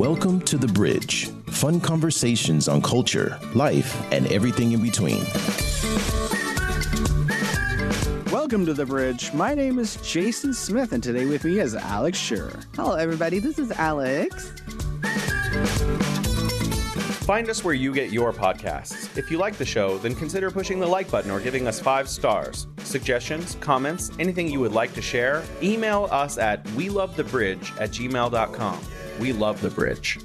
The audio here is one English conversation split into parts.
Welcome to The Bridge. Fun conversations on culture, life, and everything in between. Welcome to The Bridge. My name is Jason Smith, and today with me is Alex Scherer. Hello, everybody. This is Alex. Find us where you get your podcasts. If you like the show, then consider pushing the like button or giving us 5 stars. Suggestions, comments, anything you would like to share, email us at welovethebridge@gmail.com. We love the bridge.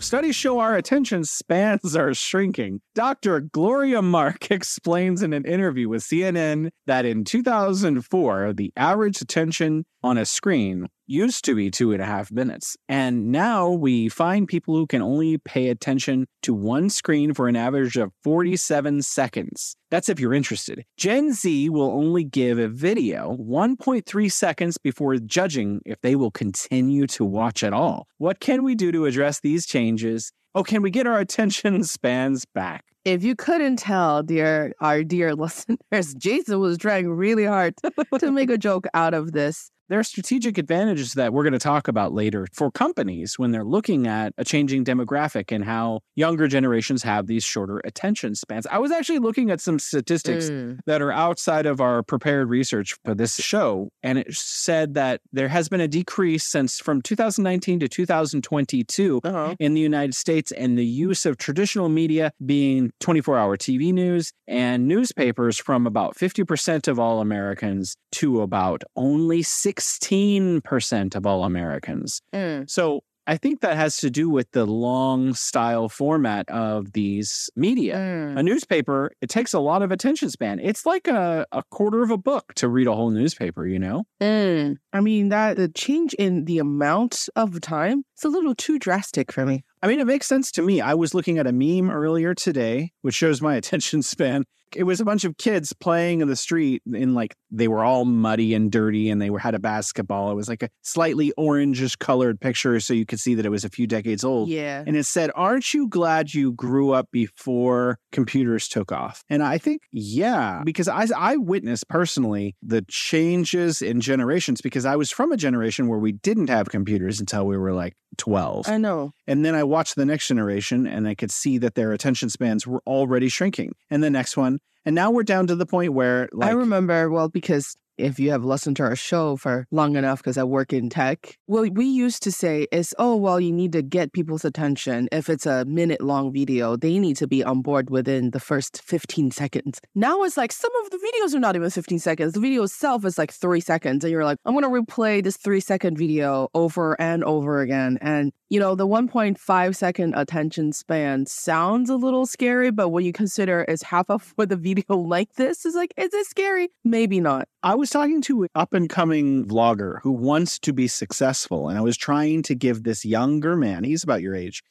Studies show our attention spans are shrinking. Dr. Gloria Mark explains in an interview with CNN that in 2004, the average attention on a screen used to be 2.5 minutes. And now we find people who can only pay attention to one screen for an average of 47 seconds. That's if you're interested. Gen Z will only give a video 1.3 seconds before judging if they will continue to watch at all. What can we do to address these changes? Oh, can we get our attention spans back? If you couldn't tell, our dear listeners, Jason was trying really hard to make a joke out of this. There are strategic advantages that we're going to talk about later for companies when they're looking at a changing demographic and how younger generations have these shorter attention spans. I was actually looking at some statistics that are outside of our prepared research for this show, and it said that there has been a decrease since from 2019 to 2022 in the United States in the use of traditional media, being 24-hour TV news and newspapers, from about 50% of all Americans to about only 16% of all Americans. So I think that has to do with the long style format of these media. A newspaper, it takes a lot of attention span. It's like a quarter of a book to read a whole newspaper, you know? I mean, that the change in the amount of time is a little too drastic for me. I mean, it makes sense to me. I was looking at a meme earlier today, which shows my attention span. It was a bunch of kids playing in the street, and like they were all muddy and dirty, and they had a basketball. It was like a slightly orangish colored picture, so you could see that it was a few decades old. Yeah. And it said, "Aren't you glad you grew up before computers took off?" And I think, yeah, because I witnessed personally the changes in generations, because I was from a generation where we didn't have computers until we were like 12. I know. And then I watched the next generation, and I could see that their attention spans were already shrinking. And the next one. And now we're down to the point where... I remember, well, because if you have listened to our show for long enough, because I work in tech, well, we used to say is, oh, well, you need to get people's attention. If it's a minute-long video, they need to be on board within the first 15 seconds. Now it's like some of the videos are not even 15 seconds. The video itself is like 3 seconds. And you're like, I'm going to replay this 3-second video over and over again. And, you know, the 1.5-second attention span sounds a little scary, but when you consider it's half of what the video like this is like, is it scary? Maybe not. I was talking to an up-and-coming vlogger who wants to be successful, and I was trying to give this younger man, he's about your age,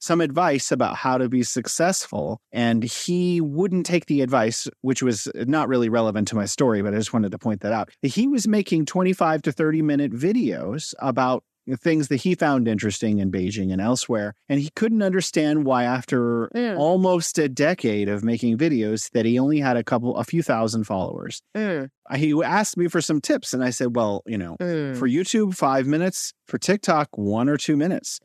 some advice about how to be successful, and he wouldn't take the advice, which was not really relevant to my story, but I just wanted to point that out. He was making 25 to 30-minute videos about things that he found interesting in Beijing and elsewhere. And he couldn't understand why after almost a decade of making videos that he only had a few thousand followers. He asked me for some tips, and I said, well, you know, for YouTube, 5 minutes, for TikTok, 1 or 2 minutes.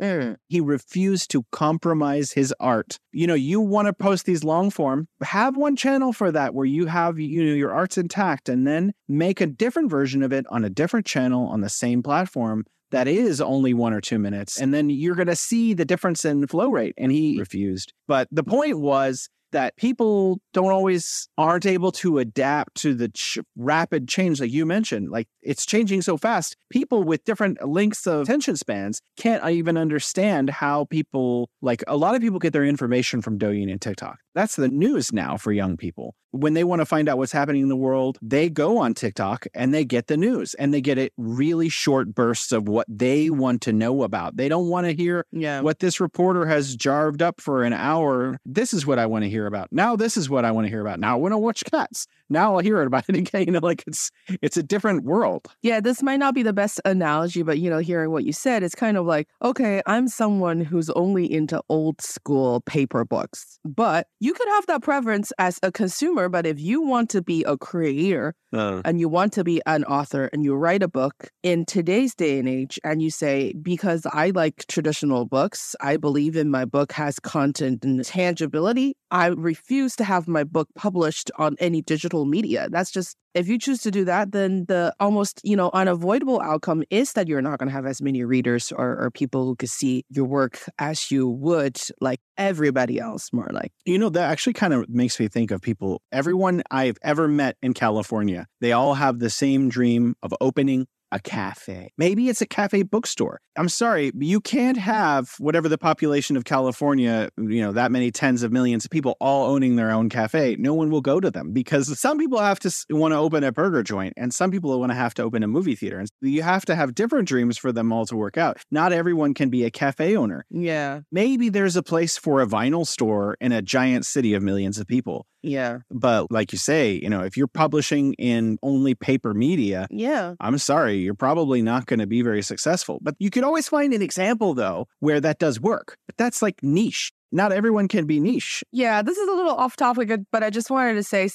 He refused to compromise his art. You know, you want to post these long form, have one channel for that where you have, you know, your art's intact, and then make a different version of it on a different channel on the same platform that is only 1 or 2 minutes. And then you're going to see the difference in flow rate. And he refused. But the point was that people aren't able to adapt to the rapid change that you mentioned. Like, it's changing so fast. People with different lengths of attention spans can't even understand how people, like a lot of people get their information from Douyin and TikTok. That's the news now for young people. When they want to find out what's happening in the world, they go on TikTok and they get the news, and they get it really short bursts of what they want to know about. They don't want to hear what this reporter has jarved up for an hour. This is what I want to hear about. Now this is what I want to hear about. Now I want to watch cats. Now I'll hear about it again. You know, like it's a different world. Yeah, this might not be the best analogy, but you know, hearing what you said, it's kind of like, okay, I'm someone who's only into old school paper books, but you could have that preference as a consumer. consumer, but if you want to be a creator and you want to be an author and you write a book in today's day and age and you say, because I like traditional books, I believe in my book has content and tangibility, I refuse to have my book published on any digital media. That's just, if you choose to do that, then the almost, you know, unavoidable outcome is that you're not going to have as many readers or people who could see your work as you would like everybody else more like. You know, that actually kind of makes me think of people, everyone I've ever met in California, they all have the same dream of opening a cafe. Maybe it's a cafe bookstore. I'm sorry, you can't have whatever the population of California, you know, that many tens of millions of people all owning their own cafe. No one will go to them because some people have to want to open a burger joint and some people want to have to open a movie theater. And you have to have different dreams for them all to work out. Not everyone can be a cafe owner. Yeah. Maybe there's a place for a vinyl store in a giant city of millions of people. Yeah. But like you say, you know, if you're publishing in only paper media, yeah, I'm sorry, you're probably not going to be very successful. But you could always find an example, though, where that does work. But that's like niche. Not everyone can be niche. Yeah, this is a little off topic, but I just wanted to say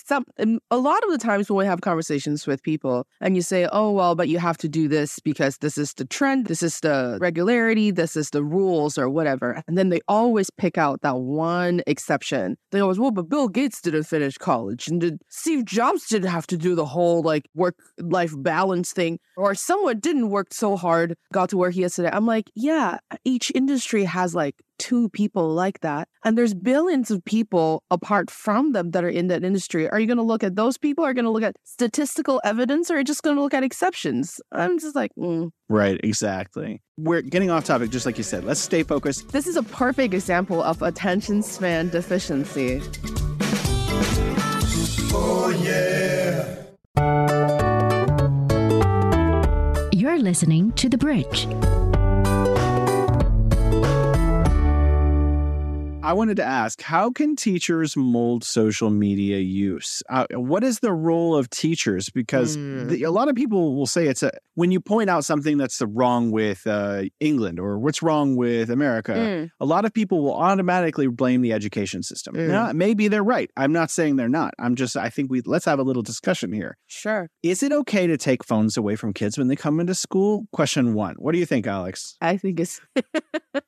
a lot of the times when we have conversations with people and you say, oh, well, but you have to do this because this is the trend, this is the regularity, this is the rules or whatever. And then they always pick out that one exception. They always, well, but Bill Gates didn't finish college and Steve Jobs didn't have to do the whole like work-life balance thing, or someone didn't work so hard, got to where he is today. I'm like, yeah, each industry has like two people like that. And there's billions of people apart from them that are in that industry. Are you going to look at those people? Are you going to look at statistical evidence? Or are you just going to look at exceptions? I'm just like, Right, exactly. We're getting off topic, just like you said. Let's stay focused. This is a perfect example of attention span deficiency. Oh, yeah. You're listening to The Bridge. I wanted to ask, how can teachers mold social media use? What is the role of teachers? Because a lot of people will say when you point out something that's wrong with England or what's wrong with America, a lot of people will automatically blame the education system. Now, maybe they're right. I'm not saying they're not. I think let's have a little discussion here. Sure. Is it okay to take phones away from kids when they come into school? Question one. What do you think, Alex? I think it's...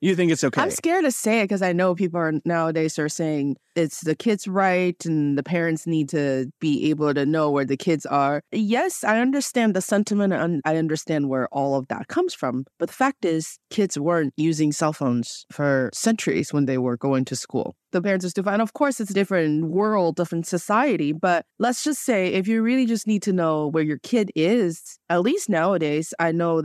You think it's okay? I'm scared to say it because I know people nowadays are saying it's the kids' right and the parents need to be able to know where the kids are. Yes, I understand the sentiment and I understand where all of that comes from. But the fact is, kids weren't using cell phones for centuries when they were going to school. The parents are still fine. Of course, it's a different world, different society. But let's just say if you really just need to know where your kid is, at least nowadays, I know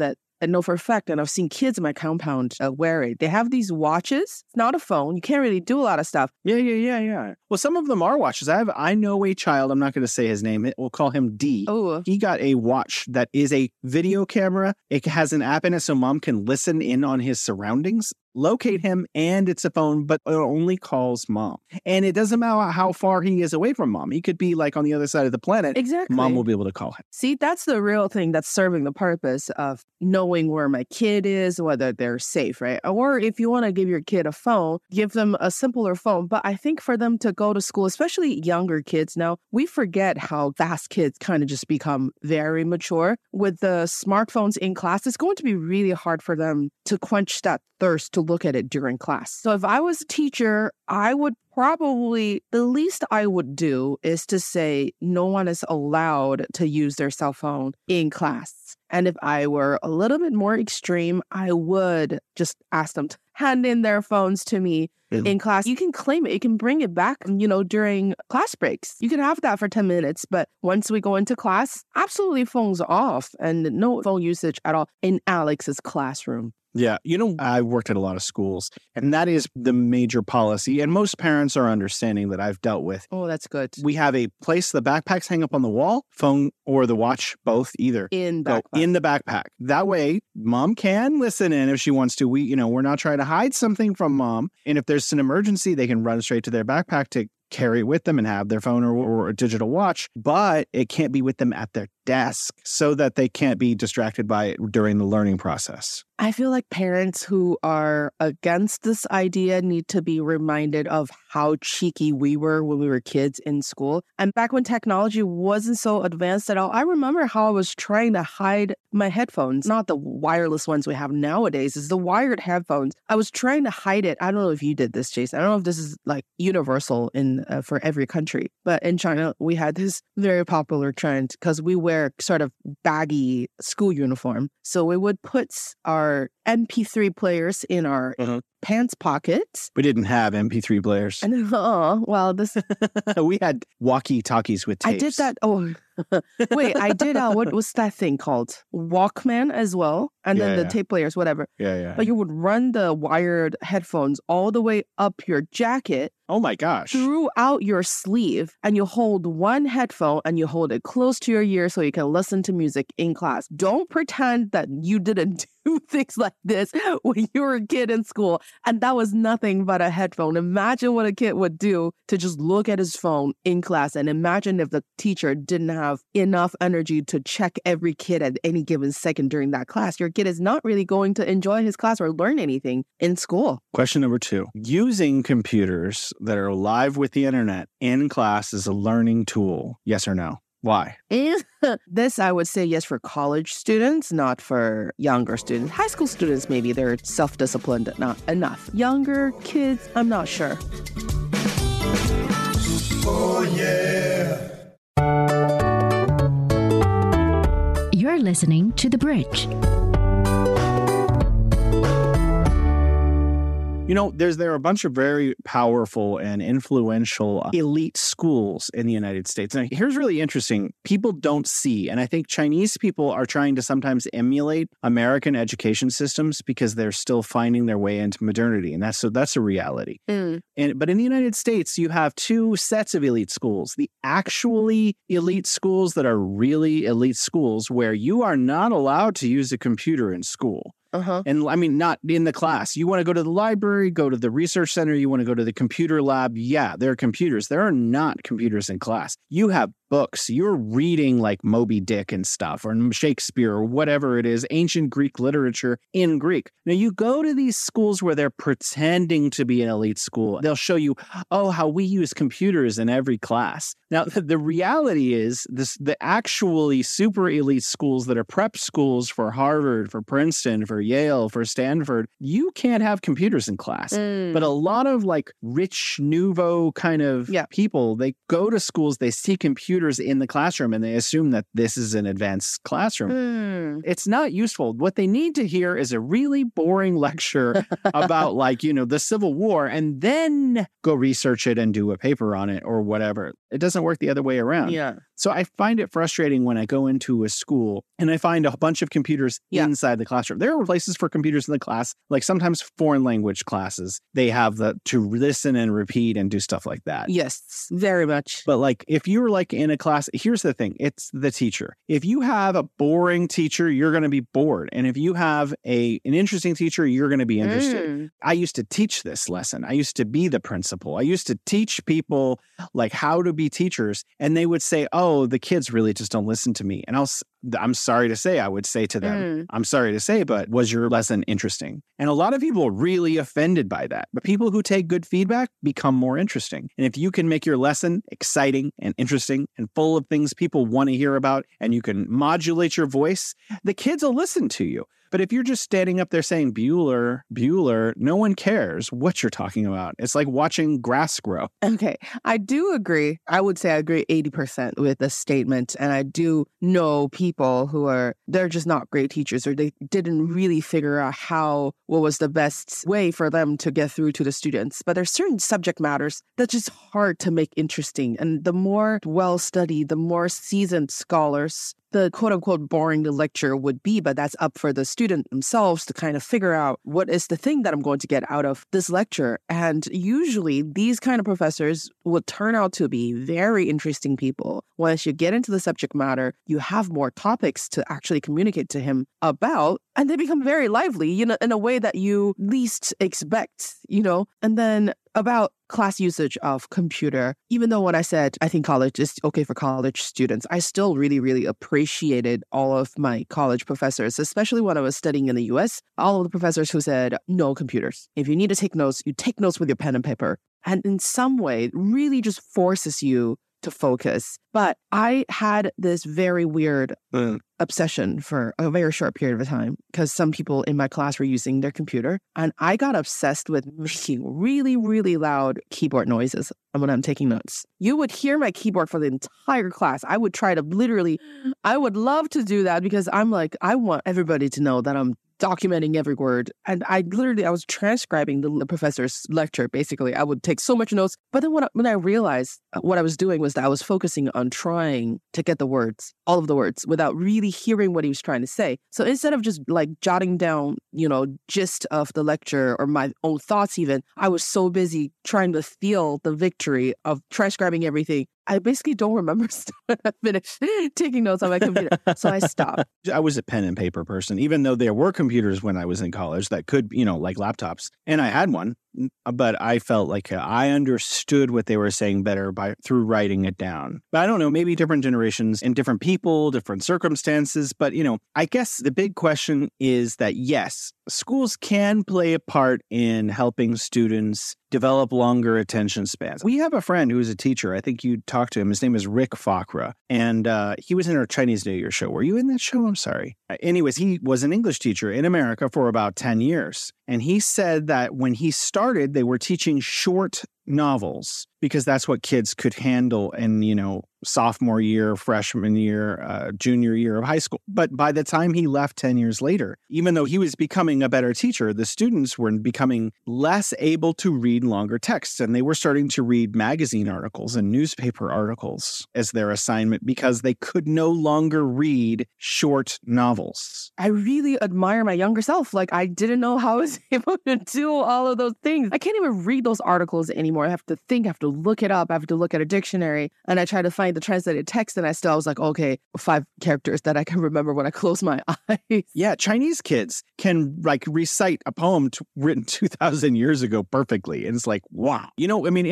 for a fact, and I've seen kids in my compound wear it. They have these watches. It's not a phone. You can't really do a lot of stuff. Yeah. Well, some of them are watches. I know a child, I'm not going to say his name. We'll call him D. Oh. He got a watch that is a video camera. It has an app in it so mom can listen in on his surroundings, locate him, and it's a phone, but it only calls mom. And it doesn't matter how far he is away from mom. He could be like on the other side of the planet. Exactly. Mom will be able to call him. See, that's the real thing that's serving the purpose of knowing where my kid is, whether they're safe, right? Or if you want to give your kid a phone, give them a simpler phone. But I think for them to go to school, especially younger kids now, we forget how fast kids kind of just become very mature. With the smartphones in class, it's going to be really hard for them to quench that thirst to look at it during class. So if I was a teacher, I would probably, the least I would do is to say no one is allowed to use their cell phone in class. And if I were a little bit more extreme, I would just ask them to hand in their phones to me in class. You can claim it. You can bring it back, you know, during class breaks. You can have that for 10 minutes. But once we go into class, absolutely phones off and no phone usage at all in Alex's classroom. Yeah. You know, I worked at a lot of schools, and that is the major policy. And most parents are understanding that I've dealt with. Oh, that's good. We have a place the backpacks hang up on the wall, phone or the watch, both either. In the backpack. That way, mom can listen in if she wants to. We're not trying to hide something from mom. And if there's an emergency, they can run straight to their backpack to carry with them and have their phone or a digital watch, but it can't be with them at their desk so that they can't be distracted by it during the learning process. I feel like parents who are against this idea need to be reminded of how cheeky we were when we were kids in school. And back when technology wasn't so advanced at all, I remember how I was trying to hide my headphones. Not the wireless ones we have nowadays, it's the wired headphones. I was trying to hide it. I don't know if you did this, Jason. I don't know if this is like universal in for every country. But in China, we had this very popular trend because we wear sort of baggy school uniform. So we would put our MP3 players in our pants pockets. We didn't have MP3 players. Oh, well, this... We had walkie-talkies with tapes. I did that. Oh, wait, I did... what was that thing called? Walkman as well. And then the tape players, whatever. Yeah. But you would run the wired headphones all the way up your jacket. Oh my gosh. Throughout your sleeve, and you hold one headphone and you hold it close to your ear so you can listen to music in class. Don't pretend that you didn't do things like this when you were a kid in school and that was nothing but a headphone. Imagine what a kid would do to just look at his phone in class, and imagine if the teacher didn't have enough energy to check every kid at any given second during that class. Your kid is not really going to enjoy his class or learn anything in school. Question number 2. Using computers that are live with the internet in class is a learning tool. Yes or no? Why? This, I would say yes for college students, not for younger students. High school students, maybe they're self-disciplined, not enough. Younger kids, I'm not sure. Oh, yeah. You're listening to The Bridge. You know, there are a bunch of very powerful and influential elite schools in the United States. Now, here's really interesting. People don't see, and I think Chinese people are trying to sometimes emulate American education systems because they're still finding their way into modernity, and that's a reality. Mm. But in the United States, you have two sets of elite schools. The actually elite schools that are really elite schools where you are not allowed to use a computer in school. And I mean, not in the class. You want to go to the library, go to the research center, you want to go to the computer lab. Yeah, there are computers. There are not computers in class. You have books. You're reading like Moby Dick and stuff, or Shakespeare, or whatever it is, ancient Greek literature in Greek. Now, you go to these schools where they're pretending to be an elite school. They'll show you, oh, how we use computers in every class. Now, the reality is the actually super elite schools that are prep schools for Harvard, for Princeton, for Yale, for Stanford, you can't have computers in class. Mm. But a lot of like rich nouveau kind of people, they go to schools, they see computers in the classroom, and they assume that this is an advanced classroom. Mm. It's not useful. What they need to hear is a really boring lecture about like, you know, the Civil War, and then go research it and do a paper on it or whatever. It doesn't work the other way around. Yeah. So I find it frustrating when I go into a school and I find a bunch of computers inside the classroom. There are places for computers in the class, like sometimes foreign language classes. They have to listen and repeat and do stuff like that. Yes, very much. But like if you're like in a class, here's the thing. It's the teacher. If you have a boring teacher, you're going to be bored. And if you have an interesting teacher, you're going to be interested. Mm. I used to teach this lesson. I used to be the principal. I used to teach people like how to be teachers. And they would say, oh, the kids really just don't listen to me. And I'm sorry to say, I would say to them, I'm sorry to say, but was your lesson interesting? And a lot of people are really offended by that. But people who take good feedback become more interesting. And if you can make your lesson exciting and interesting and full of things people want to hear about, and you can modulate your voice, the kids will listen to you. But if you're just standing up there saying, Bueller, Bueller, no one cares what you're talking about. It's like watching grass grow. Okay. I do agree. I would say I agree 80% with the statement. And I do know people who they're just not great teachers, or they didn't really figure out what was the best way for them to get through to the students. But there's certain subject matters that's just hard to make interesting. And the more well-studied, the more seasoned scholars, the quote-unquote boring the lecture would be, but that's up for the student themselves to kind of figure out what is the thing that I'm going to get out of this lecture. And usually these kind of professors will turn out to be very interesting people. Once you get into the subject matter, you have more topics to actually communicate to him about, and they become very lively, you know, in a way that you least expect, you know. And then about class usage of computer, even though when I said I think college is okay for college students, I still really, really appreciated all of my college professors, especially when I was studying in the US, all of the professors who said, no computers. If you need to take notes, you take notes with your pen and paper. And in some way, it really just forces you to focus. But I had this very weird obsession for a very short period of time because some people in my class were using their computer. And I got obsessed with making really, really loud keyboard noises when I'm taking notes. You would hear my keyboard for the entire class. I would try to literally, I would love to do that because I'm like, I want everybody to know that I'm documenting every word. And I was transcribing the professor's lecture, basically. I would take so much notes. But then when I realized what I was doing was that I was focusing on trying to get the words, all of the words, without really hearing what he was trying to say. So instead of just like jotting down, gist of the lecture or my own thoughts even, I was so busy trying to feel the victory of transcribing everything. I basically don't remember when I finished taking notes on my computer. So I stopped. I was a pen and paper person, even though there were computers when I was in college that could, like laptops. And I had one, but I felt like I understood what they were saying better through writing it down. But I don't know, maybe different generations and different people, different circumstances. But, I guess the big question is that, yes, schools can play a part in helping students develop longer attention spans. We have a friend who is a teacher. I think you talked to him. His name is Rick Fakra. And he was in our Chinese New Year show. Were you in that show? I'm sorry. Anyways, he was an English teacher in America for about 10 years. And he said that when he started, they were teaching short novels because that's what kids could handle in, sophomore year, freshman year, junior year of high school. But by the time he left 10 years later, even though he was becoming a better teacher, the students were becoming less able to read longer texts. And they were starting to read magazine articles and newspaper articles as their assignment because they could no longer read short novels. I really admire my younger self. Like, I didn't know how I was able to do all of those things. I can't even read those articles anymore. I have to think, I have to look it up. I have to look at a dictionary and I try to find the translated text. And I was like, okay, 5 characters that I can remember when I close my eyes. Yeah. Chinese kids can recite a poem written 2000 years ago perfectly. And it's like, wow. In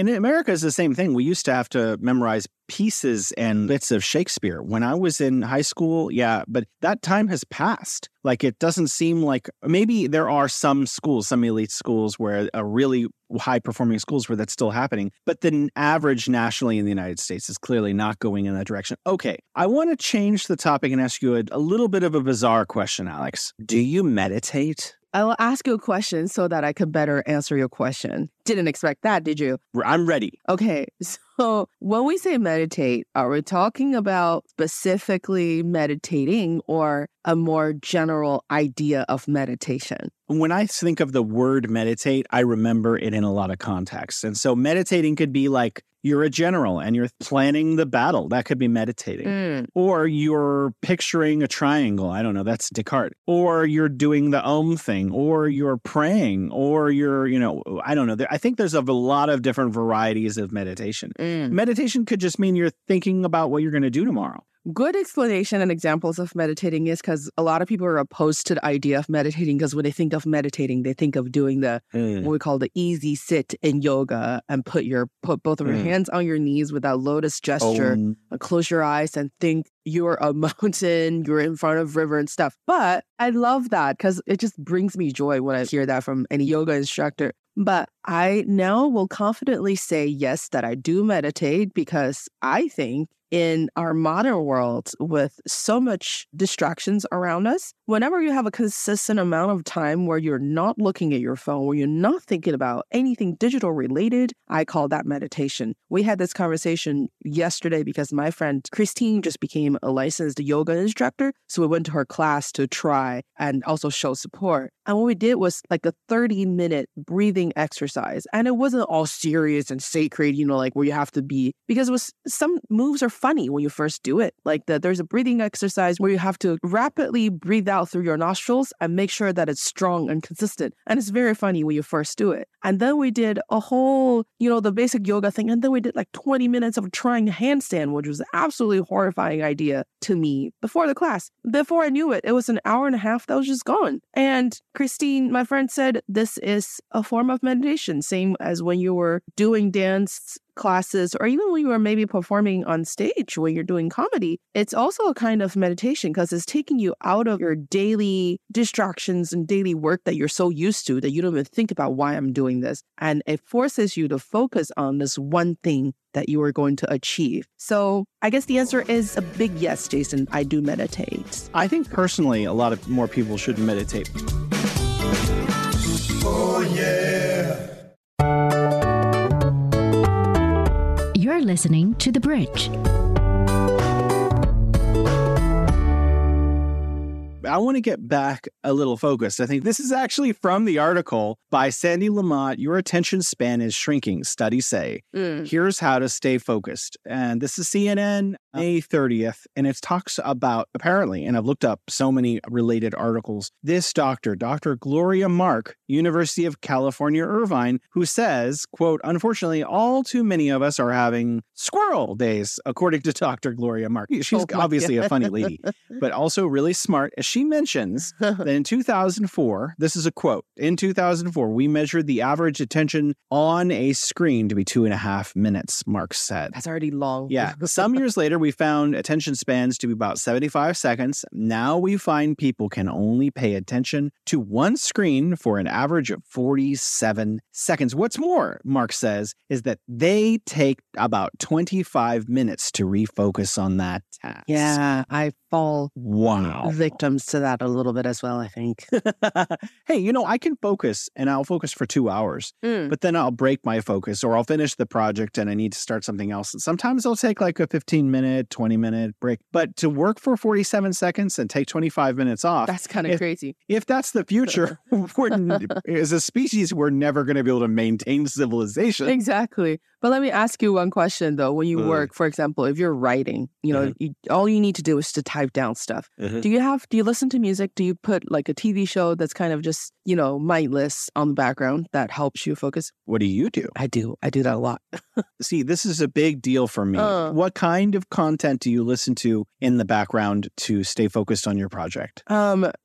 America it's the same thing. We used to have to memorize pieces and bits of Shakespeare when I was in high school. Yeah. But that time has passed. It doesn't seem like, maybe there are some schools, some elite schools where a really high performing schools where that's still happening. But the average nationally in the United States is clearly not going in that direction. Okay. I want to change the topic and ask you a little bit of a bizarre question, Alex. Do you meditate? I will ask you a question so that I could better answer your question. Didn't expect that, did you? I'm ready. Okay. So when we say meditate, are we talking about specifically meditating or a more general idea of meditation? When I think of the word meditate, I remember it in a lot of contexts. And so meditating could be like you're a general and you're planning the battle. That could be meditating. Or you're picturing a triangle. I don't know. That's Descartes. Or you're doing the Om thing. Or you're praying. Or you're, I don't know. I think there's a lot of different varieties of meditation. Meditation could just mean you're thinking about what you're going to do tomorrow. Good explanation and examples of meditating is because a lot of people are opposed to the idea of meditating because when they think of meditating, they think of doing the what we call the easy sit in yoga and put both of your hands on your knees with that lotus gesture, and close your eyes and think you're a mountain, you're in front of river and stuff. But I love that because it just brings me joy when I hear that from any yoga instructor. But I now will confidently say, yes, that I do meditate because I think in our modern world with so much distractions around us, whenever you have a consistent amount of time where you're not looking at your phone, where you're not thinking about anything digital related, I call that meditation. We had this conversation yesterday because my friend Christine just became a licensed yoga instructor. So we went to her class to try and also show support. And what we did was like a 30-minute breathing exercise. And it wasn't all serious and sacred, where you have to be, because it was some moves are funny when you first do it. Like there's a breathing exercise where you have to rapidly breathe out through your nostrils and make sure that it's strong and consistent. And it's very funny when you first do it. And then we did a whole, the basic yoga thing. And then we did like 20 minutes of trying handstand, which was an absolutely horrifying idea to me before the class. Before I knew it, it was an hour and a half that was just gone. And Christine, my friend, said, this is a form of meditation, same as when you were doing dance classes, or even when you are maybe performing on stage, when you're doing comedy, it's also a kind of meditation because it's taking you out of your daily distractions and daily work that you're so used to that you don't even think about why I'm doing this. And it forces you to focus on this one thing that you are going to achieve. So I guess the answer is a big yes, Jason. I do meditate. I think personally, a lot of more people should meditate. Oh, yeah. You're listening to The Bridge. I want to get back a little focused. I think this is actually from the article by Sandy Lamont, Your Attention Span is Shrinking, Studies Say. Here's how to stay focused. And this is CNN, May 30th. And it talks about, apparently, and I've looked up so many related articles, this doctor, Dr. Gloria Mark, University of California, Irvine, who says, quote, unfortunately, all too many of us are having squirrel days, according to Dr. Gloria Mark. She's obviously a funny lady, but also really smart. She mentions that in 2004, this is a quote, in 2004, we measured the average attention on a screen to be 2.5 minutes, Mark said. That's already long. Yeah. Some years later, we found attention spans to be about 75 seconds. Now we find people can only pay attention to one screen for an average of 47 seconds. What's more, Mark says, is that they take about 25 minutes to refocus on that task. Yeah, I fall victims to that a little bit as well, I think. Hey, I can focus and I'll focus for 2 hours, but then I'll break my focus or I'll finish the project and I need to start something else. And sometimes I'll take like a 15-minute, 20-minute break. But to work for 47 seconds and take 25 minutes off. That's kind of crazy. If that's the future, as a species, we're never going to be able to maintain civilization. Exactly. But let me ask you one question, though. When you work, for example, if you're writing, all you need to do is to type down stuff. Mm-hmm. Do you listen to music? Do you put like a TV show that's kind of just, mindless on the background that helps you focus? What do you do? I do that a lot. See, this is a big deal for me. What kind of content do you listen to in the background to stay focused on your project?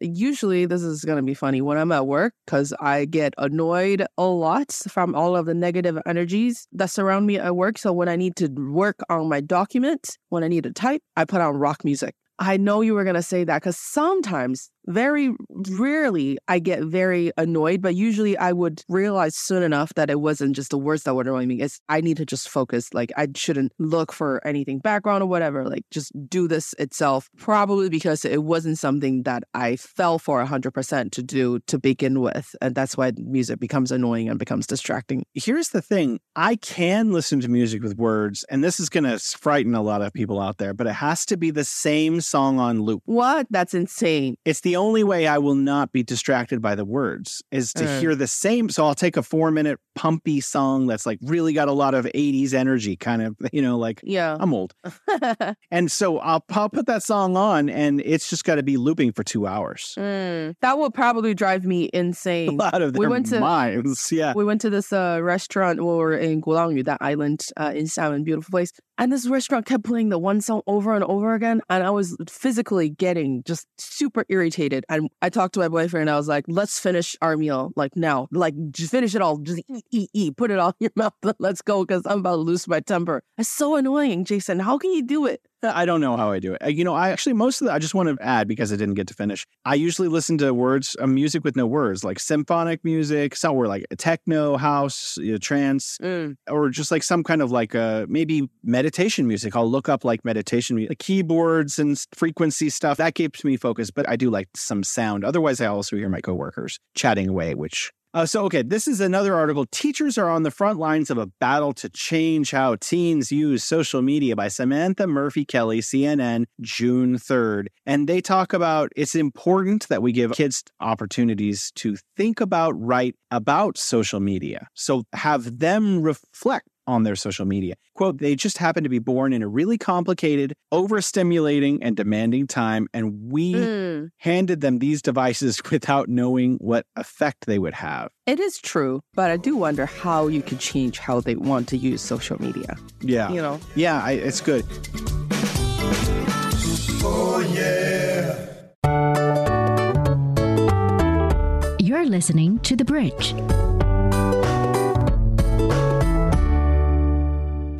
Usually, this is going to be funny, when I'm at work, because I get annoyed a lot from all of the negative energies that surround me at work. So when I need to work on my document, when I need to type, I put on rock music. I know you were going to say that because sometimes, very rarely, I get very annoyed, but usually I would realize soon enough that it wasn't just the words that were annoying me. It's I need to just focus. Like I shouldn't look for anything background or whatever. Like just do this itself, probably because it wasn't something that I fell for 100% to do to begin with. And that's why music becomes annoying and becomes distracting. Here's the thing. I can listen to music with words, and this is going to frighten a lot of people out there, but it has to be the same song on loop. What? That's insane. It's the only way I will not be distracted by the words is to hear the same. So I'll take a 4-minute pumpy song that's like really got a lot of 80s energy, kind of, I'm old. And so I'll put that song on and it's just got to be looping for 2 hours. That will probably drive me insane. A lot of We went to this restaurant when we were in Gualangyu, that island in Xiamen, beautiful place. And this restaurant kept playing the one song over and over again. And I was physically getting just super irritated. And I talked to my boyfriend. I was like, let's finish our meal. Like now, like just finish it all. Just eat. Put it all in your mouth. Let's go because I'm about to lose my temper. It's so annoying, Jason. How can you do it? I don't know how I do it. I just want to add because I didn't get to finish. I usually listen to music with no words, like symphonic music, somewhere like a techno, house, trance, or just like some kind of like maybe meditation music. I'll look up like meditation music, like keyboards and frequency stuff. That keeps me focused, but I do like some sound. Otherwise, I also hear my coworkers chatting away, which... this is another article. Teachers are on the front lines of a battle to change how teens use social media by Samantha Murphy Kelly, CNN, June 3rd. And they talk about it's important that we give kids opportunities to think about, write about social media. So have them reflect on their social media. Quote, they just happen to be born in a really complicated, overstimulating, and demanding time, and we handed them these devices without knowing what effect they would have. It is true, but I do wonder how you could change how they want to use social media. Yeah. You know? Yeah, it's good. Oh, yeah. You're listening to The Bridge.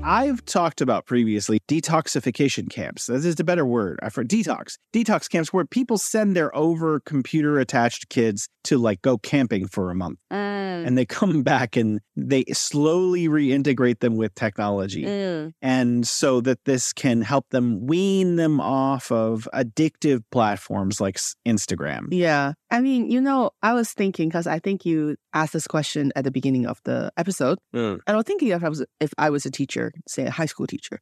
I've talked about previously detoxification camps. This is a better word. I've heard detox. Detox camps where people send their over-computer-attached kids to, like, go camping for a month. And they come back and they slowly reintegrate them with technology. And so that this can help them wean them off of addictive platforms like Instagram. Yeah. I mean, you know, I was thinking, because I think you asked this question at the beginning of the episode. And I was thinking if I was a teacher, say a high school teacher,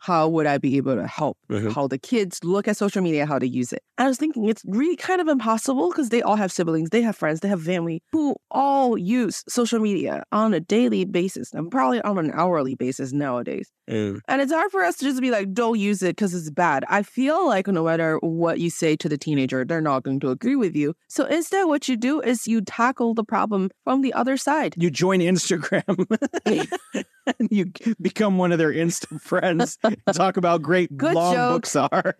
how would I be able to help how the kids look at social media, how to use it? I was thinking it's really kind of impossible because they all have siblings, they have friends, they have family who all use social media on a daily basis and probably on an hourly basis nowadays. And it's hard for us to just be like, don't use it because it's bad. I feel like no matter what you say to the teenager, they're not going to agree with you. So instead, what you do is you tackle the problem from the other side. You join Instagram and you become one of their Insta friends. Talk about great good long joke. Books are.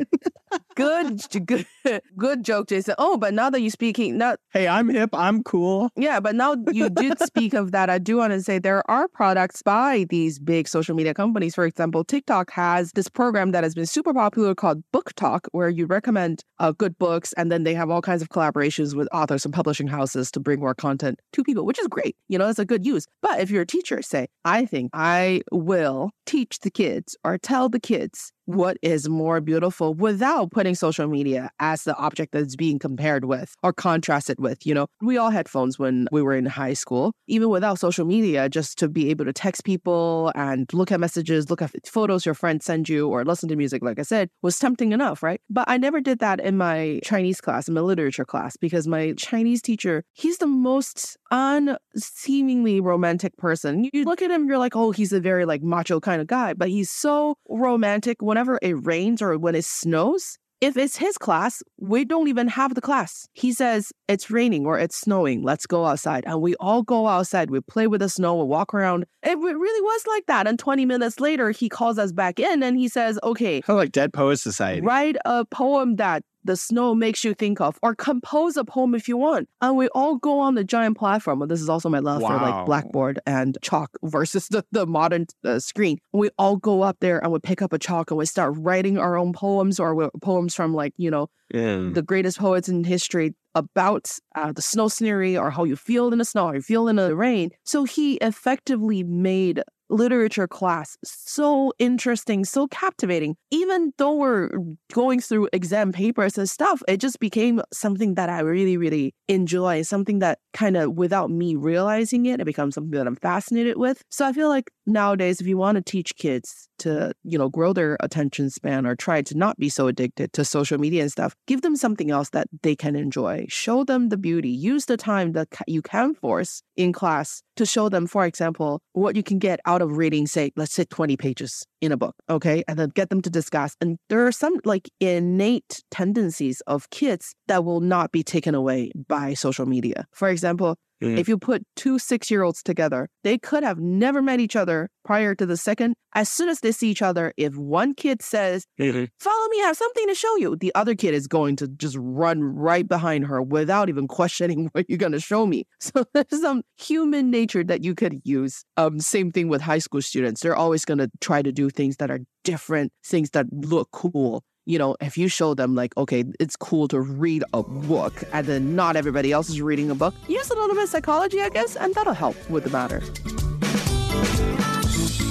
good joke, Jason. Oh, but now that you're speaking, hey, I'm hip, I'm cool. Yeah, but now you did speak of that. I do want to say there are products by these big social media companies. For example, TikTok has this program that has been super popular called BookTok, where you recommend good books, and then they have all kinds of collaborations with authors and publishing houses to bring more content to people, which is great. You know, that's a good use. But if you're a teacher, say, I think I will teach the kids or tell the kids what is more beautiful without putting social media as the object that's being compared with or contrasted with. You know, we all had phones when we were in high school, even without social media, just to be able to text people and look at messages, look at photos your friends send you, or listen to music, like I said, was tempting enough, right? But I never did that in my Chinese class, in my literature class, because my Chinese teacher, he's the most unseemingly romantic person. You look at him, you're like, oh, he's a very like macho kind of guy, but he's so romantic. Whenever it rains or when it snows, if it's his class, we don't even have the class. He says, it's raining or it's snowing. Let's go outside. And we all go outside. We play with the snow. We walk around. It really was like that. And 20 minutes later, he calls us back in and he says, okay. Kind of like Dead Poets Society. Write a poem that the snow makes you think of, or compose a poem if you want. And we all go on the giant platform. Well, this is also my love for like Blackboard and chalk versus the modern screen. We all go up there and we pick up a chalk and we start writing our own poems, or poems from like, you know, the greatest poets in history about the snow scenery, or how you feel in the snow, how you feel in the rain. So he effectively made literature class so interesting, so captivating. Even though we're going through exam papers and stuff, it just became something that I really, really enjoy, something that kind of without me realizing it, it becomes something that I'm fascinated with. So I feel like nowadays, if you want to teach kids to, you know, grow their attention span or try to not be so addicted to social media and stuff, give them something else that they can enjoy. Show them the beauty. Use the time that you can force in class to show them, for example, what you can get out of reading, say, let's say 20 pages in a book, okay? And then get them to discuss. And there are some like innate tendencies of kids that will not be taken away by social media. For example, if you put 2 6-year-olds together, they could have never met each other prior to the second. As soon as they see each other, if one kid says, follow me, I have something to show you, the other kid is going to just run right behind her without even questioning what you're going to show me. So there's some human nature that you could use. Same thing with high school students. They're always going to try to do things that are different, things that look cool. You know, if you show them like, okay, it's cool to read a book and then not everybody else is reading a book, use a little bit of psychology, I guess, and that'll help with the matter.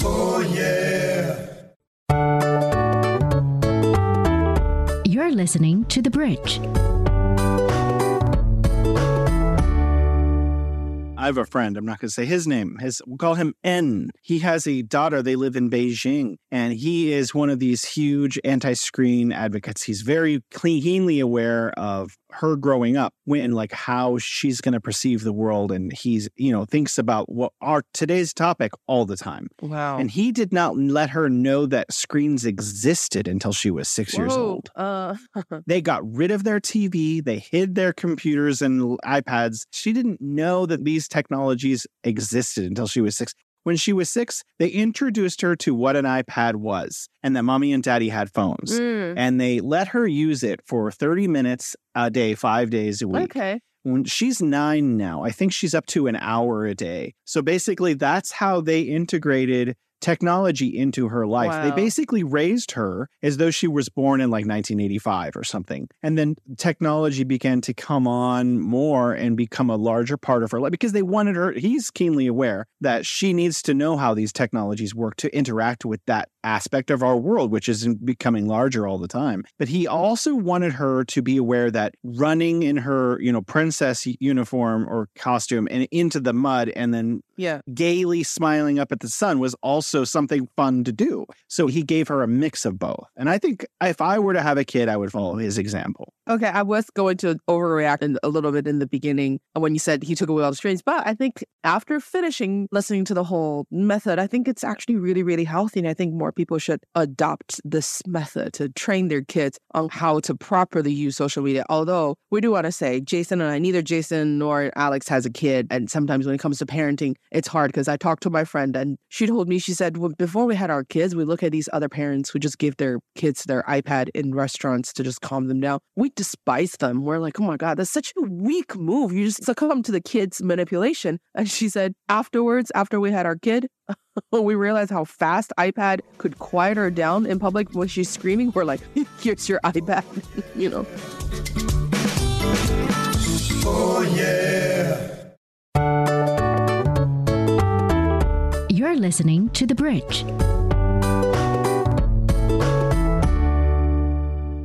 Oh, yeah. You're listening to The Bridge. I have a friend, I'm not going to say his name, we'll call him N. He has a daughter. They live in Beijing, and he is one of these huge anti-screen advocates. He's very keenly aware of her growing up and like how she's going to perceive the world. And he's, thinks about what our today's topic all the time. Wow. And he did not let her know that screens existed until she was 6 years old. They got rid of their TV. They hid their computers and iPads. She didn't know that these technologies existed until she was 6. When she was 6, they introduced her to what an iPad was and that mommy and daddy had phones. Mm. And they let her use it for 30 minutes a day, 5 days a week. Okay. When she's 9 now, I think she's up to an hour a day. So basically, that's how they integrated technology into her life. Wow. They basically raised her as though she was born in like 1985 or something. And then technology began to come on more and become a larger part of her life because they wanted her. He's keenly aware that she needs to know how these technologies work to interact with that aspect of our world, which is becoming larger all the time. But he also wanted her to be aware that running in her, princess uniform or costume and into the mud and then gaily smiling up at the sun was also something fun to do. So he gave her a mix of both. And I think if I were to have a kid, I would follow his example. Okay, I was going to overreact a little bit in the beginning when you said he took away all the strings. But I think after finishing listening to the whole method, I think it's actually really, really healthy. And I think more people should adopt this method to train their kids on how to properly use social media. Although we do want to say, Jason and I, neither Jason nor Alex has a kid. And sometimes when it comes to parenting, it's hard because I talked to my friend and she told me, she said, well, before we had our kids, we look at these other parents who just give their kids their iPad in restaurants to just calm them down. We despise them. We're like, oh my God, that's such a weak move. You just succumb to the kids' manipulation. And she said, afterwards, after we had our kid, we realized how fast iPad could quiet her down in public when she's screaming. We're like, here's your iPad, Oh, yeah. You're listening to The Bridge.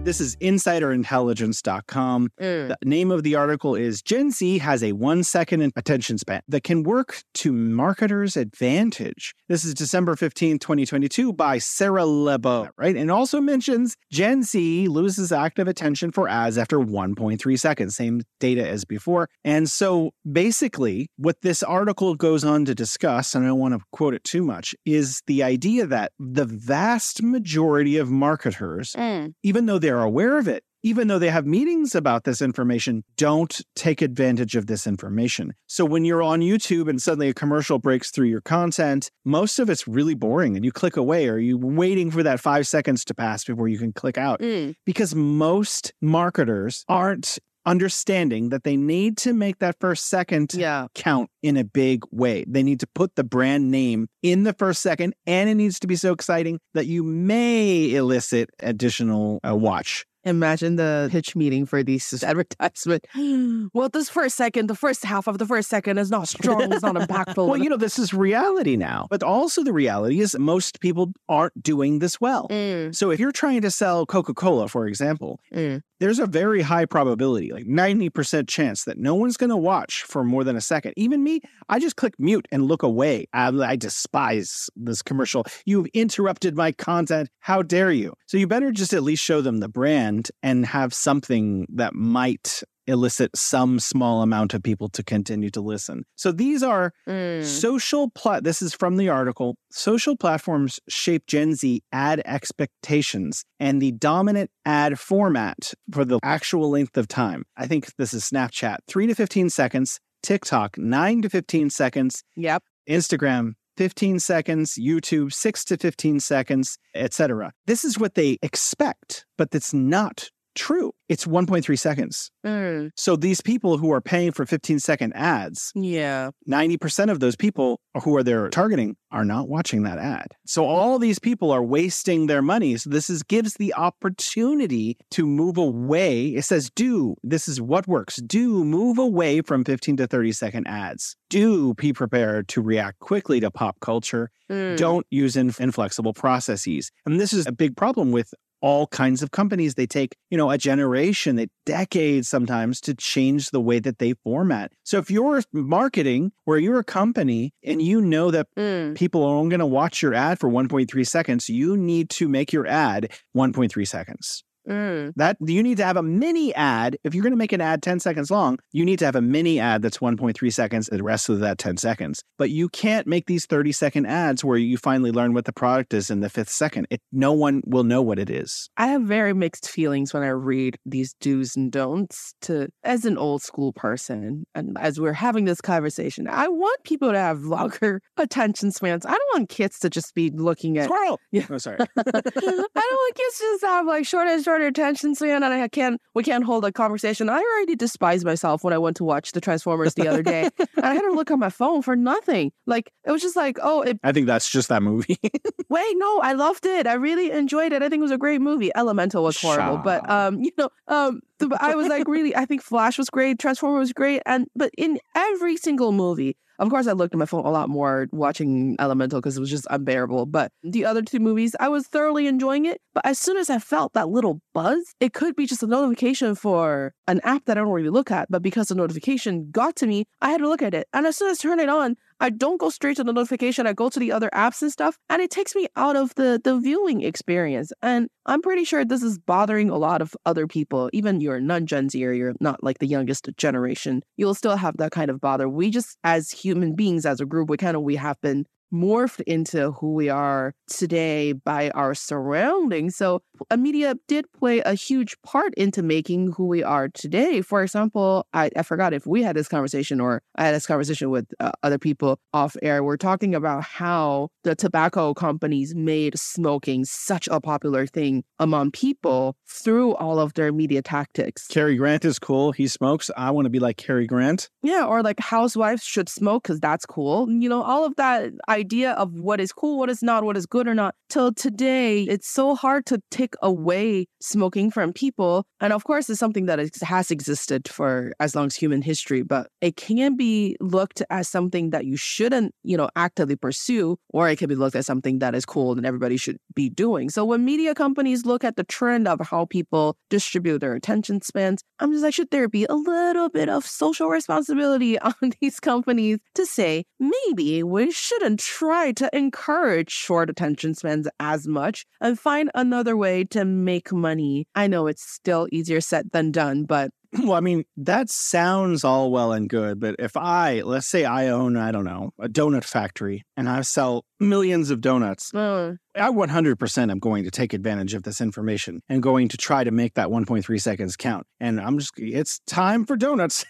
This is insiderintelligence.com. The name of the article is Gen Z has a 1-second attention span that can work to marketers' advantage. This is December 15, 2022 by Sarah LeBeau, right? And also mentions Gen Z loses active attention for ads after 1.3 seconds, same data as before. And so basically what this article goes on to discuss, and I don't want to quote it too much, is the idea that the vast majority of marketers, even though they're aware of it, even though they have meetings about this information, don't take advantage of this information. So when you're on YouTube and suddenly a commercial breaks through your content, most of it's really boring and you click away or you're waiting for that 5 seconds to pass before you can click out because most marketers aren't understanding that they need to make that first second count in a big way. They need to put the brand name in the first second, and it needs to be so exciting that you may elicit additional watch. Imagine the pitch meeting for these advertisements. Well, this first second, the first half of the first second is not strong, it's not impactful. Well, this is reality now. But also the reality is most people aren't doing this well. So if you're trying to sell Coca-Cola, for example, there's a very high probability, like 90% chance that no one's going to watch for more than a second. Even me, I just click mute and look away. I despise this commercial. You've interrupted my content. How dare you? So you better just at least show them the brand and have something that might elicit some small amount of people to continue to listen. So these are this is from the article, social platforms shape Gen Z ad expectations and the dominant ad format for the actual length of time. I think this is Snapchat, 3 to 15 seconds, TikTok, 9 to 15 seconds, Instagram, 15 seconds, YouTube, 6 to 15 seconds, etc. This is what they expect, but that's not true. It's 1.3 seconds. So these people who are paying for 15-second ads, 90% of those people who are they're targeting are not watching that ad. So all these people are wasting their money. So this gives the opportunity to move away. It says this is what works. Move away from 15 to 30-second ads. Be prepared to react quickly to pop culture. Don't use inflexible processes. And this is a big problem with all kinds of companies. They take, a generation, decades sometimes, to change the way that they format. So if you're marketing or you're a company and you know that people are only going to watch your ad for 1.3 seconds, you need to make your ad 1.3 seconds. That you need to have a mini ad. If you're going to make an ad 10 seconds long, you need to have a mini ad that's 1.3 seconds the rest of that 10 seconds. But you can't make these 30-second ads where you finally learn what the product is in the 5th second. No one will know what it is. I have very mixed feelings when I read these do's and don'ts as an old school person. And as we're having this conversation, I want people to have longer attention spans. I don't want kids to just be looking at... Squirrel! Yeah. Oh, sorry. I don't want kids to just have short attention span, and we can't hold a conversation. I already despised myself when I went to watch the Transformers the other day, and I had to look on my phone for nothing. It was just like, I think that's just that movie. Wait, no, I loved it. I really enjoyed it. I think it was a great movie. Elemental was horrible, but I was like, really, I think Flash was great, Transformers was great, but in every single movie. Of course, I looked at my phone a lot more watching Elemental because it was just unbearable. But the other two movies, I was thoroughly enjoying it. But as soon as I felt that little buzz, it could be just a notification for an app that I don't really look at. But because the notification got to me, I had to look at it. And as soon as I turned it on, I don't go straight to the notification. I go to the other apps and stuff, and it takes me out of the viewing experience. And I'm pretty sure this is bothering a lot of other people. Even you're non-Gen Z or you're not like the youngest generation, you'll still have that kind of bother. We just, as human beings, as a group, we have been morphed into who we are today by our surroundings. So media did play a huge part into making who we are today. For example, I forgot if we had this conversation or I had this conversation with other people off air. We're talking about how the tobacco companies made smoking such a popular thing among people through all of their media tactics. Cary Grant is cool. He smokes. I want to be like Cary Grant. Yeah, or like housewives should smoke because that's cool. All of that idea of what is cool, what is not, what is good or not. Till today, it's so hard to take away smoking from people. And of course, it's something that has existed for as long as human history, but it can be looked as something that you shouldn't, actively pursue, or it can be looked as something that is cool and everybody should be doing. So when media companies look at the trend of how people distribute their attention spans, I'm just like, should there be a little bit of social responsibility on these companies to say, maybe we shouldn't try to encourage short attention spans as much and find another way to make money? I know it's still easier said than done, but... Well, that sounds all well and good, but if let's say I own, I don't know, a donut factory and I sell millions of donuts, I 100% am going to take advantage of this information and going to try to make that 1.3 seconds count. And it's time for donuts.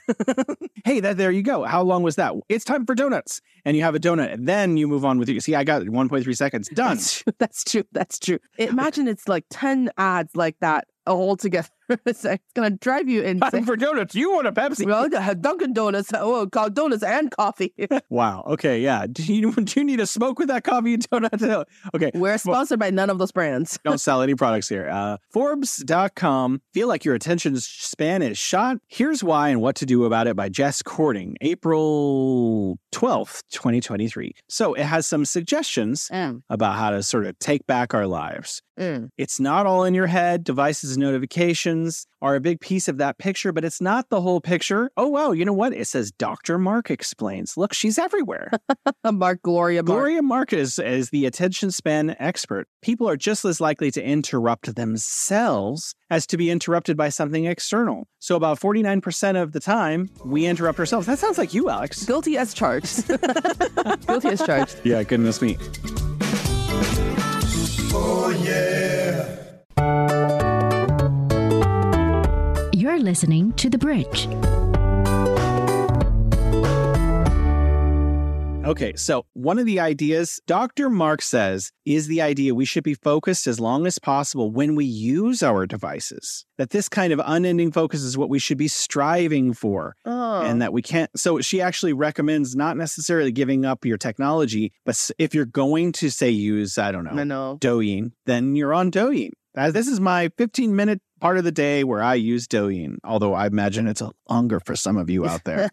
Hey, there you go. How long was that? It's time for donuts. And you have a donut and then you move on with it. See, I got it. 1.3 seconds. Done. That's true. Imagine it's like 10 ads like that all together. It's going to drive you insane. Time for donuts. You want a Pepsi? Well, Dunkin' Donuts. Oh, donuts and coffee. Wow. Okay. Yeah. Do you need a smoke with that coffee and donut? Okay. We're sponsored by none of those brands. Don't sell any products here. Forbes.com. Feel like your attention span is shot? Here's why and what to do about it by Jess Cording, April 12th, 2023. So it has some suggestions about how to sort of take back our lives. It's not all in your head. Devices and notifications are a big piece of that picture, but it's not the whole picture. Oh, wow. You know what? It says Dr. Mark explains. Look, she's everywhere. Gloria Mark. Gloria Mark is the attention span expert. People are just as likely to interrupt themselves as to be interrupted by something external. So about 49% of the time, we interrupt ourselves. That sounds like you, Alex. Guilty as charged. Guilty as charged. Yeah, goodness me. Oh, yeah. You're listening to The Bridge. Okay, so one of the ideas Dr. Mark says is the idea we should be focused as long as possible when we use our devices. That this kind of unending focus is what we should be striving for. Oh. And that we can't. So she actually recommends not necessarily giving up your technology, but if you're going to, say, use, Douyin, then you're on Douyin. This is my 15-minute part of the day where I use Douyin, although I imagine it's longer for some of you out there.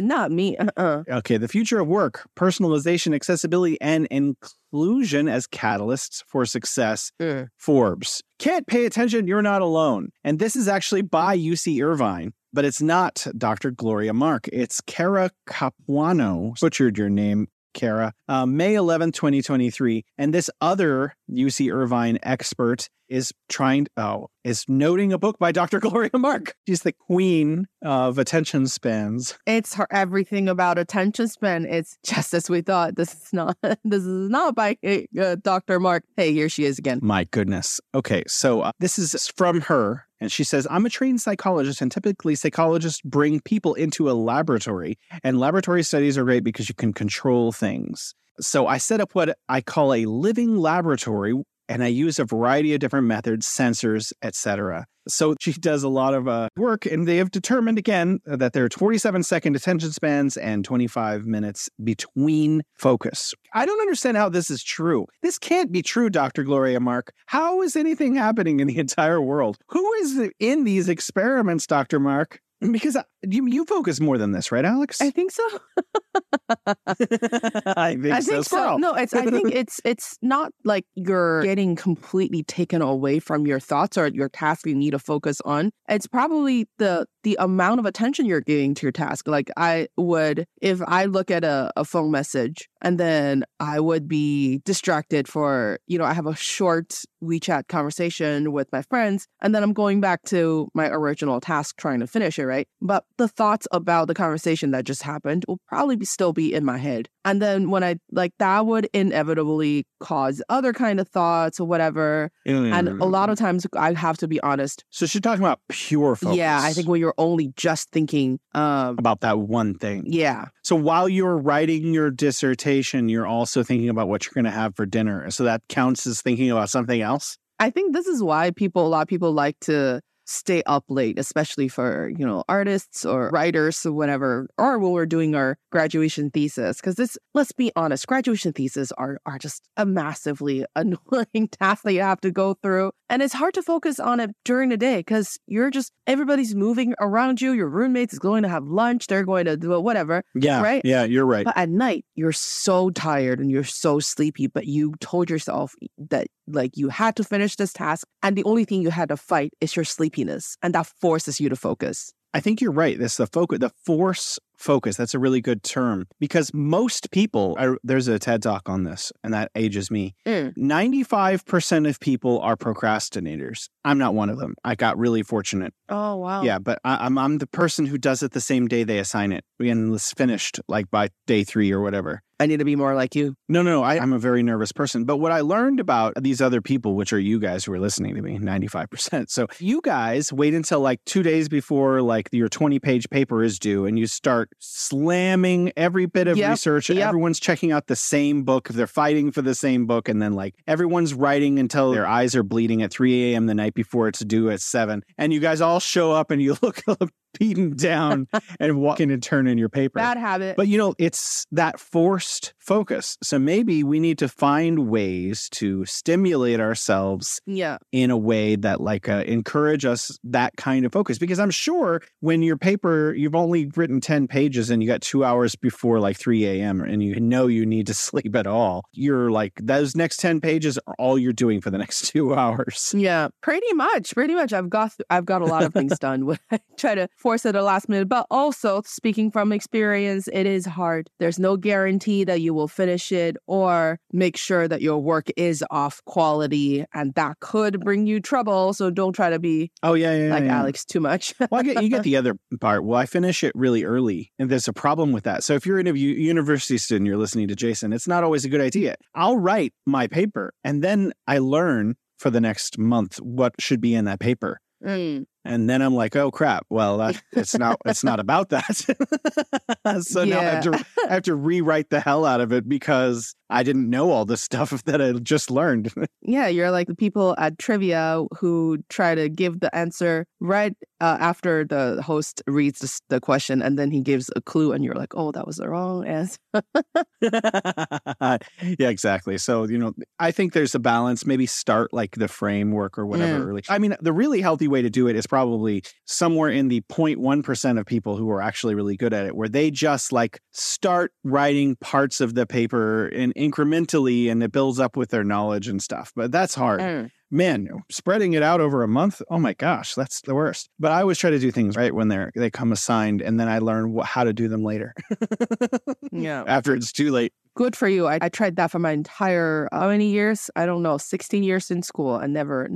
Not me. Okay, the future of work, personalization, accessibility, and inclusion as catalysts for success. Forbes. Can't pay attention, you're not alone. And this is actually by UC Irvine. But it's not Dr. Gloria Mark. It's Kara Capuano, butchered your name, Kara, May 11, 2023. And this other UC Irvine expert is noting a book by Dr. Gloria Mark. She's the queen of attention spans. It's her everything about attention span. It's just as we thought. This is not by Dr. Mark. Hey, here she is again. My goodness. Okay, so this is from her. And she says, I'm a trained psychologist, and typically psychologists bring people into a laboratory. And laboratory studies are great because you can control things. So I set up what I call a living laboratory, and I use a variety of different methods, sensors, etc. So she does a lot of work, and they have determined, again, that there are 47-second attention spans and 25 minutes between focus. I don't understand how this is true. This can't be true, Dr. Gloria Mark. How is anything happening in the entire world? Who is in these experiments, Dr. Mark? Because you focus more than this, right, Alex? I think so. I think so. No, I think it's not like you're getting completely taken away from your thoughts or your task you need to focus on. It's probably the amount of attention you're giving to your task. Like I would, if I look at a phone message and then I would be distracted for, I have a short WeChat conversation with my friends and then I'm going back to my original task trying to finish it, right? But the thoughts about the conversation that just happened will probably still be in my head. And then when that would inevitably cause other kind of thoughts or whatever. And a lot of times I have to be honest. So she's talking about pure focus. Yeah, I think when you're only just thinking about that one thing. Yeah. So while you're writing your dissertation, you're also thinking about what you're going to have for dinner. So that counts as thinking about something else? I think this is why a lot of people like to stay up late, especially for, artists or writers or whatever, or when we're doing our graduation thesis. Because let's be honest, graduation theses are just a massively annoying task that you have to go through. And it's hard to focus on it during the day because everybody's moving around you. Your roommates is going to have lunch. They're going to do whatever. Yeah. Right? Yeah, you're right. But at night, you're so tired and you're so sleepy, but you told yourself that you had to finish this task. And the only thing you had to fight is your sleepiness. And that forces you to focus. I think you're right. That's the focus, the force focus. That's a really good term because most people, there's a TED Talk on this and that ages me. 95% of people are procrastinators. I'm not one of them. I got really fortunate. Oh, wow. Yeah, but I'm the person who does it the same day they assign it. And it's finished by day 3 or whatever. I need to be more like you. No. I'm a very nervous person. But what I learned about these other people, which are you guys who are listening to me, 95%. So you guys wait until 2 days before your 20-page paper is due and you start slamming every bit of research. Yep. Everyone's checking out the same book. They're fighting for the same book. And then everyone's writing until their eyes are bleeding at 3 a.m. the night before it's due at 7. And you guys all show up and you look up beaten down and walk in and turn in your paper. Bad habit. But it's that forced focus. So maybe we need to find ways to stimulate ourselves in a way that encourage us that kind of focus. Because I'm sure when your paper, you've only written 10 pages and you got 2 hours before 3 a.m. and you know you need to sleep at all. You're those next 10 pages are all you're doing for the next 2 hours. Yeah, pretty much. I've got a lot of things done when I try to force at the last minute. But also, speaking from experience, it is hard. There's no guarantee that you will finish it or make sure that your work is off quality, and that could bring you trouble. So don't try to be Alex too much. Well, you get the other part. Well, I finish it really early, and there's a problem with that. So if you're a university student, you're listening to Jason, it's not always a good idea. I'll write my paper, and then I learn for the next month what should be in that paper. And then I'm oh crap! Well, it's not about that. So now I have to rewrite the hell out of it because I didn't know all the stuff that I just learned. Yeah, you're like the people at trivia who try to give the answer right after the host reads the question and then he gives a clue and you're like, oh, that was the wrong answer. Yeah, exactly. So, I think there's a balance. Maybe start like the framework or whatever early. I mean, the really healthy way to do it is probably somewhere in the 0.1% of people who are actually really good at it, where they just like start writing parts of the paper and incrementally, and it builds up with their knowledge and stuff. But that's hard. Man, spreading it out over a month, oh my gosh, that's the worst. But I always try to do things right when they come assigned, and then I learn how to do them later. Yeah. After it's too late. Good for you. I tried that for my entire, how many years? I don't know, 16 years in school and never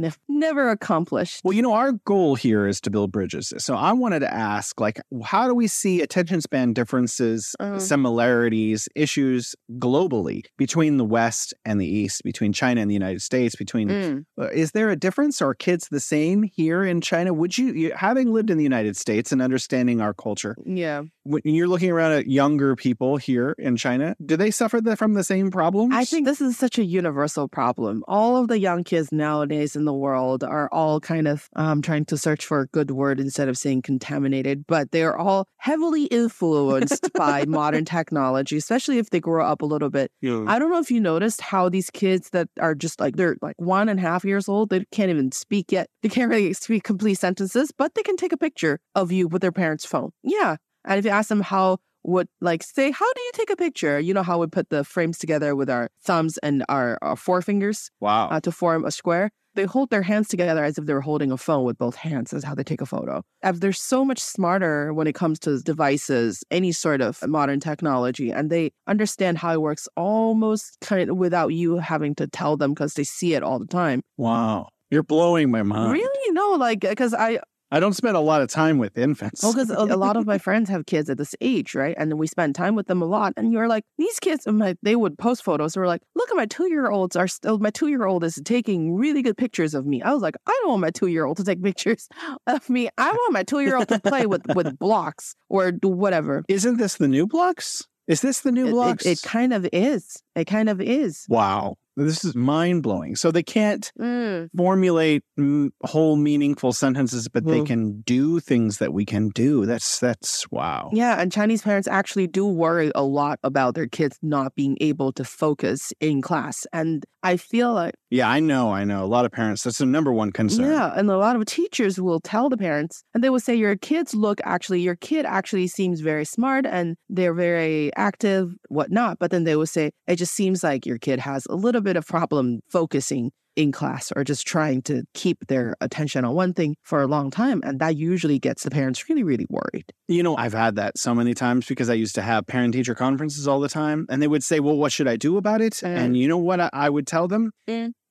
accomplished. Well, our goal here is to build bridges. So I wanted to ask, how do we see attention span differences, similarities, issues globally between the West and the East, between China and the United States, is there a difference? Are kids the same here in China? Would you, having lived in the United States and understanding our culture, when you're looking around at younger people here in China, do they suffer from the same problems? I think this is such a universal problem. All of the young kids nowadays in the world are all kind of trying to search for a good word instead of saying contaminated, but they're all heavily influenced by modern technology, especially if they grow up a little bit. Yeah. I don't know if you noticed how these kids that are just like, they're like 1.5 years old, they can't even speak yet. They can't really speak complete sentences, but they can take a picture of you with their parents' phone. Yeah. And if you ask them how do you take a picture? You know how we put the frames together with our thumbs and our forefingers to form a square? They hold their hands together as if they were holding a phone with both hands. That's how they take a photo. They're so much smarter when it comes to devices, any sort of modern technology, and they understand how it works almost kind of without you having to tell them because they see it all the time. Wow. You're blowing my mind. Really? No, because I don't spend a lot of time with infants. Well, because a lot of my friends have kids at this age, right? And we spend time with them a lot. And you're like, these kids, they would post photos. We're like, look at my 2-year-olds. My 2-year-old is taking really good pictures of me. I was like, I don't want my 2-year-old to take pictures of me. I want my 2-year-old to play with blocks or whatever. Isn't this the new blocks? Is this the new blocks? It kind of is. It kind of is. Wow. This is mind-blowing. So they can't formulate whole meaningful sentences, but they can do things that we can do. That's wow. Yeah, and Chinese parents actually do worry a lot about their kids not being able to focus in class. And I feel like... Yeah, I know. A lot of parents, that's the number one concern. Yeah, and a lot of teachers will tell the parents, and they will say, your kid actually seems very smart, and they're very active, whatnot. But then they will say, it just seems like your kid has a little bit of problem focusing in class or just trying to keep their attention on one thing for a long time. And that usually gets the parents really, really worried. I've had that so many times because I used to have parent-teacher conferences all the time. And they would say, well, what should I do about it? And you know what I would tell them?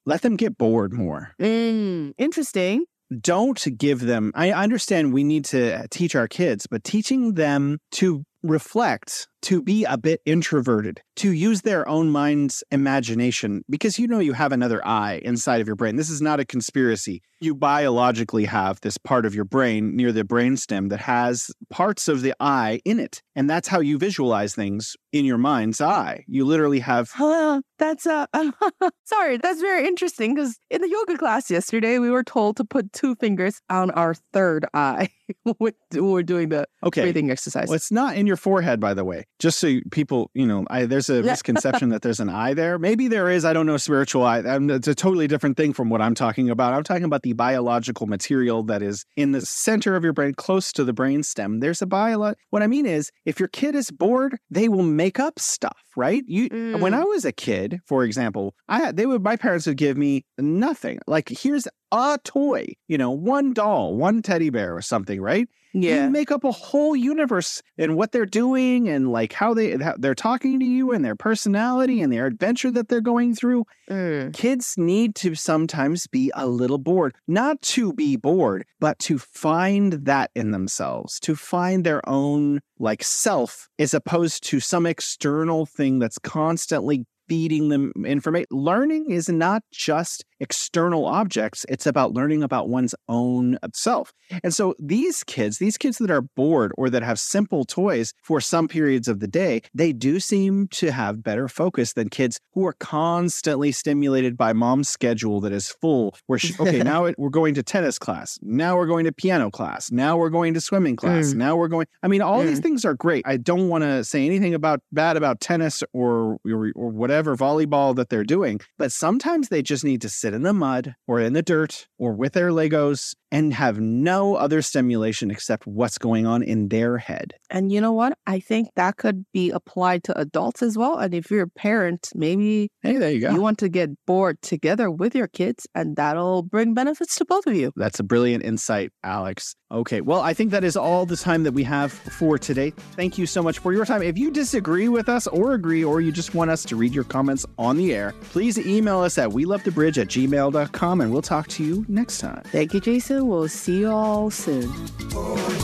Let them get bored more. Interesting. Don't give them... I understand we need to teach our kids, but teaching them to reflect, to be a bit introverted, to use their own mind's imagination, because you have another eye inside of your brain. This is not a conspiracy. You biologically have this part of your brain near the brainstem that has parts of the eye in it. And that's how you visualize things in your mind's eye. You literally have... Sorry, that's very interesting because in the yoga class yesterday, we were told to put 2 fingers on our third eye when we're doing the breathing exercise. Well, it's not in your forehead, by the way. Just so people, there's a misconception that there's an eye there. Maybe there is, I don't know, spiritual eye. It's a totally different thing from what I'm talking about. I'm talking about the biological material that is in the center of your brain, close to the brainstem. There's a what I mean is, if your kid is bored, they will make up stuff, right? When I was a kid, for example, my parents would give me nothing. Like, here's a toy, one doll, one teddy bear or something, right? Yeah. You make up a whole universe and what they're doing and like how they're talking to you and their personality and their adventure that they're going through. Kids need to sometimes be a little bored, not to be bored, but to find that in themselves, to find their own self as opposed to some external thing that's constantly feeding them information. Learning is not just external objects. It's about learning about one's own self. And so these kids that are bored or that have simple toys for some periods of the day, they do seem to have better focus than kids who are constantly stimulated by mom's schedule that is full. Where we're going to tennis class. Now we're going to piano class. Now we're going to swimming class. Now we're going... I mean, all these things are great. I don't want to say anything bad about tennis or whatever volleyball that they're doing, but sometimes they just need to sit in the mud or in the dirt or with their Legos and have no other stimulation except what's going on in their head. And you know what? I think that could be applied to adults as well. And if you're a parent, maybe there you go. You want to get bored together with your kids, and that'll bring benefits to both of you. That's a brilliant insight, Alex. Okay, well, I think that is all the time that we have for today. Thank you so much for your time. If you disagree with us or agree, or you just want us to read your comments on the air, please email us at welovethebridge@gmail.com, and we'll talk to you next time. Thank you, Jason. We'll see you all soon.